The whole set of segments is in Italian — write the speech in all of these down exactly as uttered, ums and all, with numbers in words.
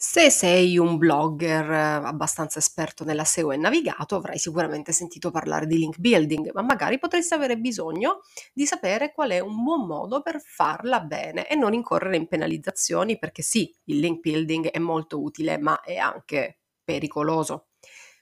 Se sei un blogger abbastanza esperto nella S E O e navigato, avrai sicuramente sentito parlare di link building, ma magari potresti avere bisogno di sapere qual è un buon modo per farla bene e non incorrere in penalizzazioni, perché sì, il link building è molto utile, ma è anche pericoloso.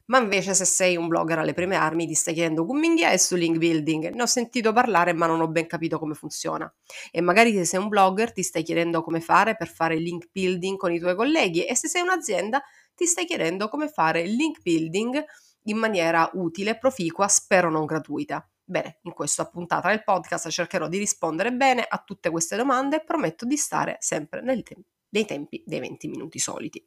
Ma invece se sei un blogger alle prime armi ti stai chiedendo "Minchia, è su link building? Ne ho sentito parlare ma non ho ben capito come funziona". E magari se sei un blogger ti stai chiedendo come fare per fare link building con i tuoi colleghi, e se sei un'azienda ti stai chiedendo come fare link building in maniera utile, proficua, spero non gratuita. Bene, in questa puntata del podcast cercherò di rispondere bene a tutte queste domande e prometto di stare sempre nei tem- nei tempi dei venti minuti soliti.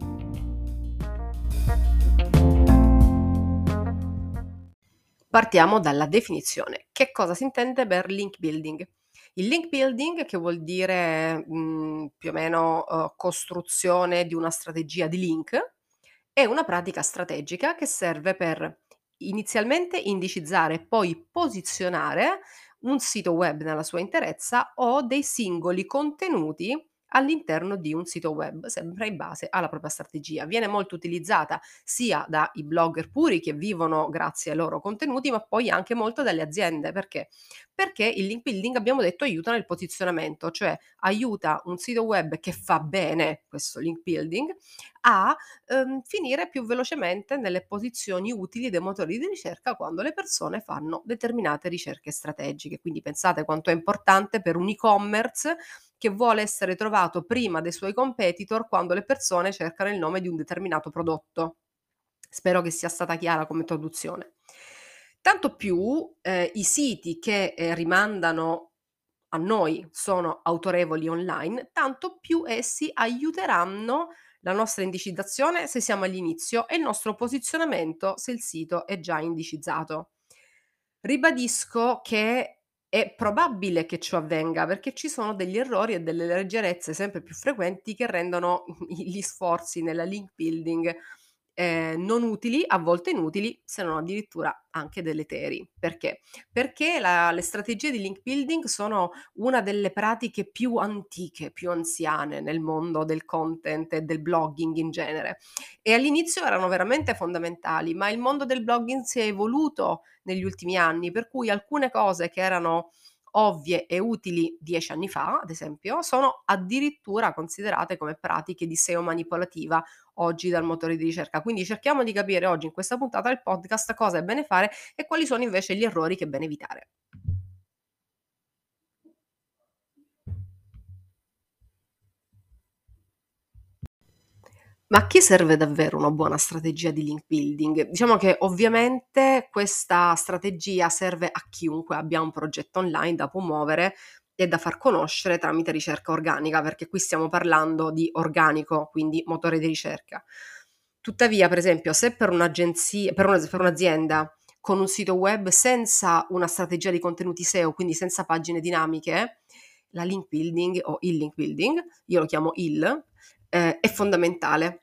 Partiamo dalla definizione. Che cosa si intende per link building? Il link building, che vuol dire mh, più o meno uh, costruzione di una strategia di link, è una pratica strategica che serve per inizialmente indicizzare e poi posizionare un sito web nella sua interezza o dei singoli contenuti all'interno di un sito web, sempre in base alla propria strategia. Viene molto utilizzata sia dai blogger puri, che vivono grazie ai loro contenuti, ma poi anche molto dalle aziende. Perché? Perché il link building, abbiamo detto, aiuta nel posizionamento, cioè aiuta un sito web che fa bene questo link building a ehm, finire più velocemente nelle posizioni utili dei motori di ricerca quando le persone fanno determinate ricerche strategiche. Quindi pensate quanto è importante per un e-commerce che vuole essere trovato prima dei suoi competitor quando le persone cercano il nome di un determinato prodotto. Spero che sia stata chiara come traduzione. Tanto più eh, i siti che eh, rimandano a noi sono autorevoli online, tanto più essi aiuteranno la nostra indicizzazione se siamo all'inizio e il nostro posizionamento se il sito è già indicizzato. Ribadisco che è probabile che ciò avvenga perché ci sono degli errori e delle leggerezze sempre più frequenti che rendono gli sforzi nella link building eh, non utili, a volte inutili, se non addirittura anche deleteri. Perché? Perché la, le strategie di link building sono una delle pratiche più antiche, più anziane nel mondo del content e del blogging in genere. E all'inizio erano veramente fondamentali, ma il mondo del blogging si è evoluto negli ultimi anni, per cui alcune cose che erano ovvie e utili dieci anni fa, ad esempio, sono addirittura considerate come pratiche di S E O manipolativa oggi dal motore di ricerca. Quindi cerchiamo di capire oggi in questa puntata del podcast cosa è bene fare e quali sono invece gli errori che è bene evitare. Ma a chi serve davvero una buona strategia di link building? Diciamo che ovviamente questa strategia serve a chiunque abbia un progetto online da promuovere e da far conoscere tramite ricerca organica, perché qui stiamo parlando di organico, quindi motore di ricerca. Tuttavia, per esempio, se per un'agenzia, per una, per un'azienda con un sito web senza una strategia di contenuti S E O, quindi senza pagine dinamiche, la link building o il link building, io lo chiamo il, eh, è fondamentale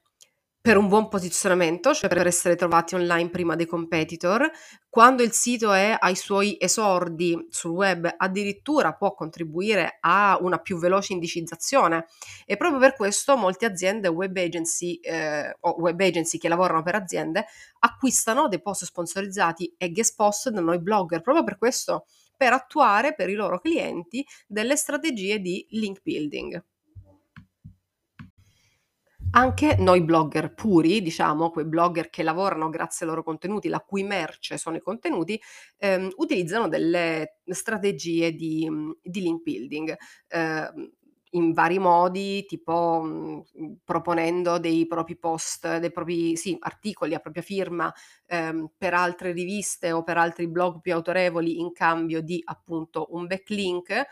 per un buon posizionamento, cioè per essere trovati online prima dei competitor. Quando il sito è ai suoi esordi sul web, addirittura può contribuire a una più veloce indicizzazione, e proprio per questo molte aziende web agency eh, o web agency che lavorano per aziende acquistano dei post sponsorizzati e guest post da noi blogger, proprio per questo, per attuare per i loro clienti delle strategie di link building. Anche noi blogger puri, diciamo, quei blogger che lavorano grazie ai loro contenuti, la cui merce sono i contenuti, ehm, utilizzano delle strategie di, di link building eh, in vari modi, tipo mh, proponendo dei propri post, dei propri sì, articoli a propria firma ehm, per altre riviste o per altri blog più autorevoli in cambio di appunto un backlink,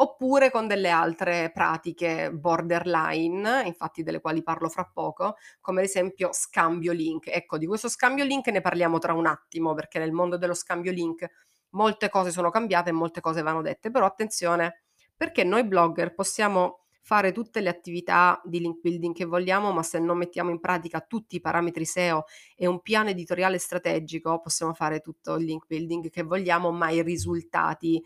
oppure con delle altre pratiche borderline, infatti delle quali parlo fra poco, come ad esempio scambio link. Ecco, di questo scambio link ne parliamo tra un attimo, perché nel mondo dello scambio link molte cose sono cambiate e molte cose vanno dette, però attenzione, perché noi blogger possiamo fare tutte le attività di link building che vogliamo, ma se non mettiamo in pratica tutti i parametri S E O e un piano editoriale strategico, possiamo fare tutto il link building che vogliamo, ma i risultati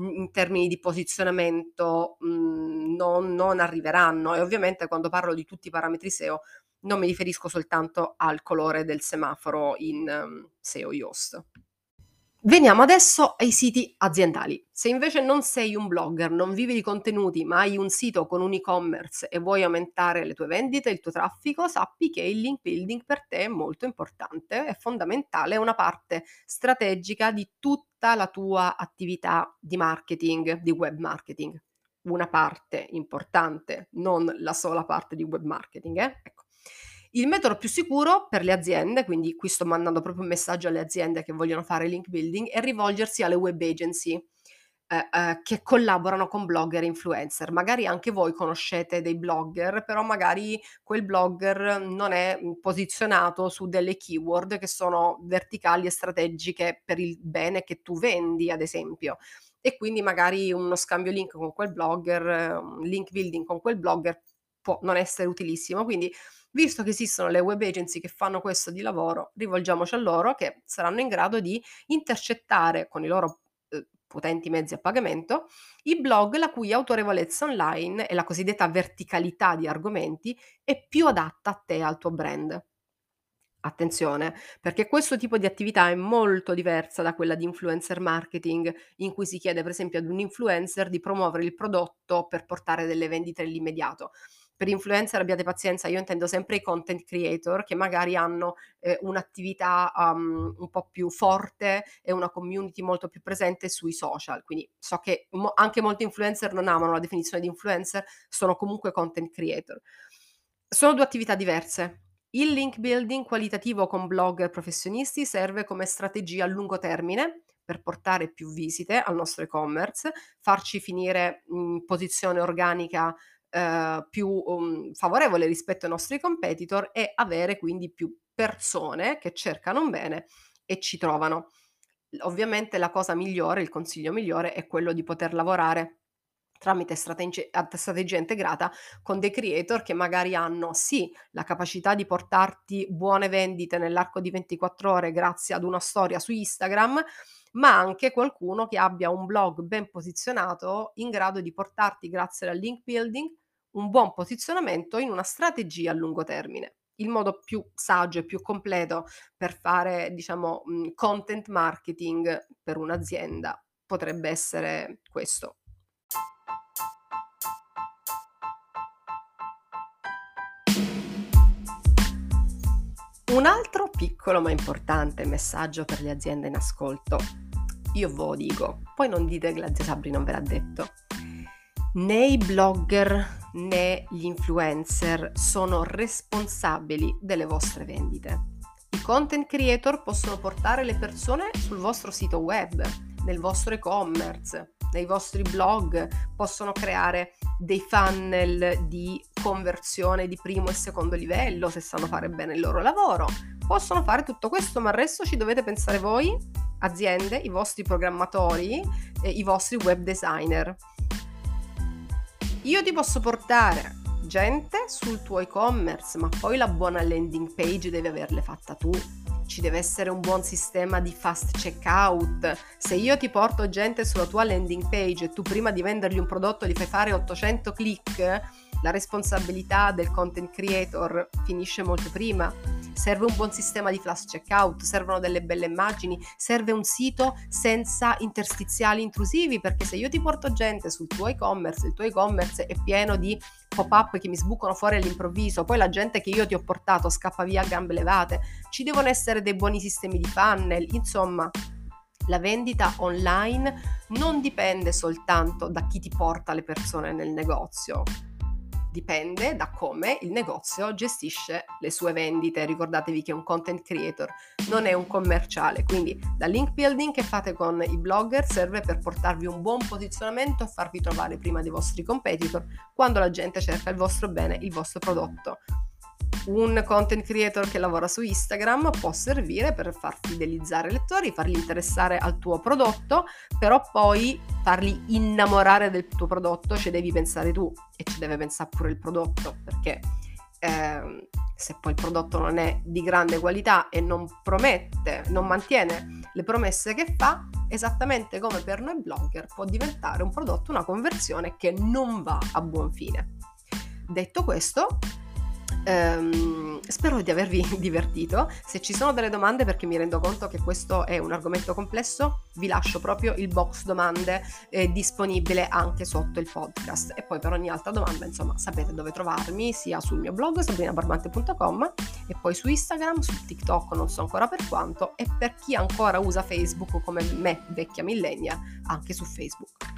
in termini di posizionamento mh, non, non arriveranno. E ovviamente quando parlo di tutti i parametri S E O non mi riferisco soltanto al colore del semaforo in um, S E O Yoast. Veniamo adesso ai siti aziendali. Se invece non sei un blogger, non vivi di contenuti, ma hai un sito con un e-commerce e vuoi aumentare le tue vendite, il tuo traffico, sappi che il link building per te è molto importante, è fondamentale, è una parte strategica di tutta la tua attività di marketing, di web marketing. Una parte importante, non la sola parte di web marketing, eh? Ecco. Il metodo più sicuro per le aziende, quindi qui sto mandando proprio un messaggio alle aziende che vogliono fare link building, è rivolgersi alle web agency eh, eh, che collaborano con blogger e influencer. Magari anche voi conoscete dei blogger, però magari quel blogger non è posizionato su delle keyword che sono verticali e strategiche per il bene che tu vendi, ad esempio. E quindi magari uno scambio link con quel blogger, un link building con quel blogger può non essere utilissimo, quindi visto che esistono le web agency che fanno questo di lavoro, rivolgiamoci a loro, che saranno in grado di intercettare con i loro eh, potenti mezzi a pagamento i blog la cui autorevolezza online e la cosiddetta verticalità di argomenti è più adatta a te e al tuo brand. Attenzione, perché questo tipo di attività è molto diversa da quella di influencer marketing, in cui si chiede per esempio ad un influencer di promuovere il prodotto per portare delle vendite nell'immediato. Per influencer abbiate pazienza, io intendo sempre i content creator che magari hanno eh, un'attività um, un po' più forte e una community molto più presente sui social, quindi so che mo- anche molti influencer non amano la definizione di influencer, sono comunque content creator. Sono due attività diverse. Il link building qualitativo con blogger professionisti serve come strategia a lungo termine, per portare più visite al nostro e-commerce, farci finire in posizione organica Uh, più um, favorevole rispetto ai nostri competitor e avere quindi più persone che cercano un bene e ci trovano. Ovviamente la cosa migliore, il consiglio migliore è quello di poter lavorare tramite strategi- strategia integrata con dei creator che magari hanno sì la capacità di portarti buone vendite nell'arco di ventiquattro ore grazie ad una storia su Instagram, ma anche qualcuno che abbia un blog ben posizionato in grado di portarti, grazie al link building, un buon posizionamento in una strategia a lungo termine. Il modo più saggio e più completo per fare, diciamo, content marketing per un'azienda potrebbe essere questo. Un altro piccolo ma importante messaggio per le aziende in ascolto. Io ve lo dico, poi non dite che la zia Sabri non ve l'ha detto. Né i blogger né gli influencer sono responsabili delle vostre vendite. I content creator possono portare le persone sul vostro sito web, nel vostro e-commerce, nei vostri blog, possono creare dei funnel di conversione di primo e secondo livello se sanno fare bene il loro lavoro. Possono fare tutto questo, ma al resto ci dovete pensare voi, aziende, i vostri programmatori e i vostri web designer. Io ti posso portare gente sul tuo e-commerce, ma poi la buona landing page devi averle fatta tu. Ci deve essere un buon sistema di fast checkout. Se io ti porto gente sulla tua landing page e tu prima di vendergli un prodotto gli fai fare ottocento click, la responsabilità del content creator finisce molto prima. Serve un buon sistema di fast checkout, servono delle belle immagini, serve un sito senza interstiziali intrusivi, perché se io ti porto gente sul tuo e-commerce, il tuo e-commerce è pieno di pop-up che mi sbucano fuori all'improvviso, poi la gente che io ti ho portato scappa via a gambe levate. Ci devono essere dei buoni sistemi di funnel, insomma. La vendita online non dipende soltanto da chi ti porta le persone nel negozio. dipende da come il negozio gestisce le sue vendite. Ricordatevi che un content creator non è un commerciale, quindi la link building che fate con i blogger serve per portarvi un buon posizionamento e farvi trovare prima dei vostri competitor quando la gente cerca il vostro bene, il vostro prodotto. Un content creator che lavora su Instagram può servire per far fidelizzare i lettori, farli interessare al tuo prodotto, però poi farli innamorare del tuo prodotto ci devi pensare tu e ci deve pensare pure il prodotto, perché eh, se poi il prodotto non è di grande qualità e non promette, non mantiene le promesse che fa, esattamente come per noi blogger può diventare un prodotto, una conversione che non va a buon fine. Detto questo, Um, spero di avervi divertito. Se ci sono delle domande, perché mi rendo conto che questo è un argomento complesso, vi lascio proprio il box domande eh, disponibile anche sotto il podcast, e poi per ogni altra domanda insomma sapete dove trovarmi, sia sul mio blog sabrina barbante punto com e poi su Instagram, su TikTok non so ancora per quanto, e per chi ancora usa Facebook come me, vecchia millennia, anche su Facebook.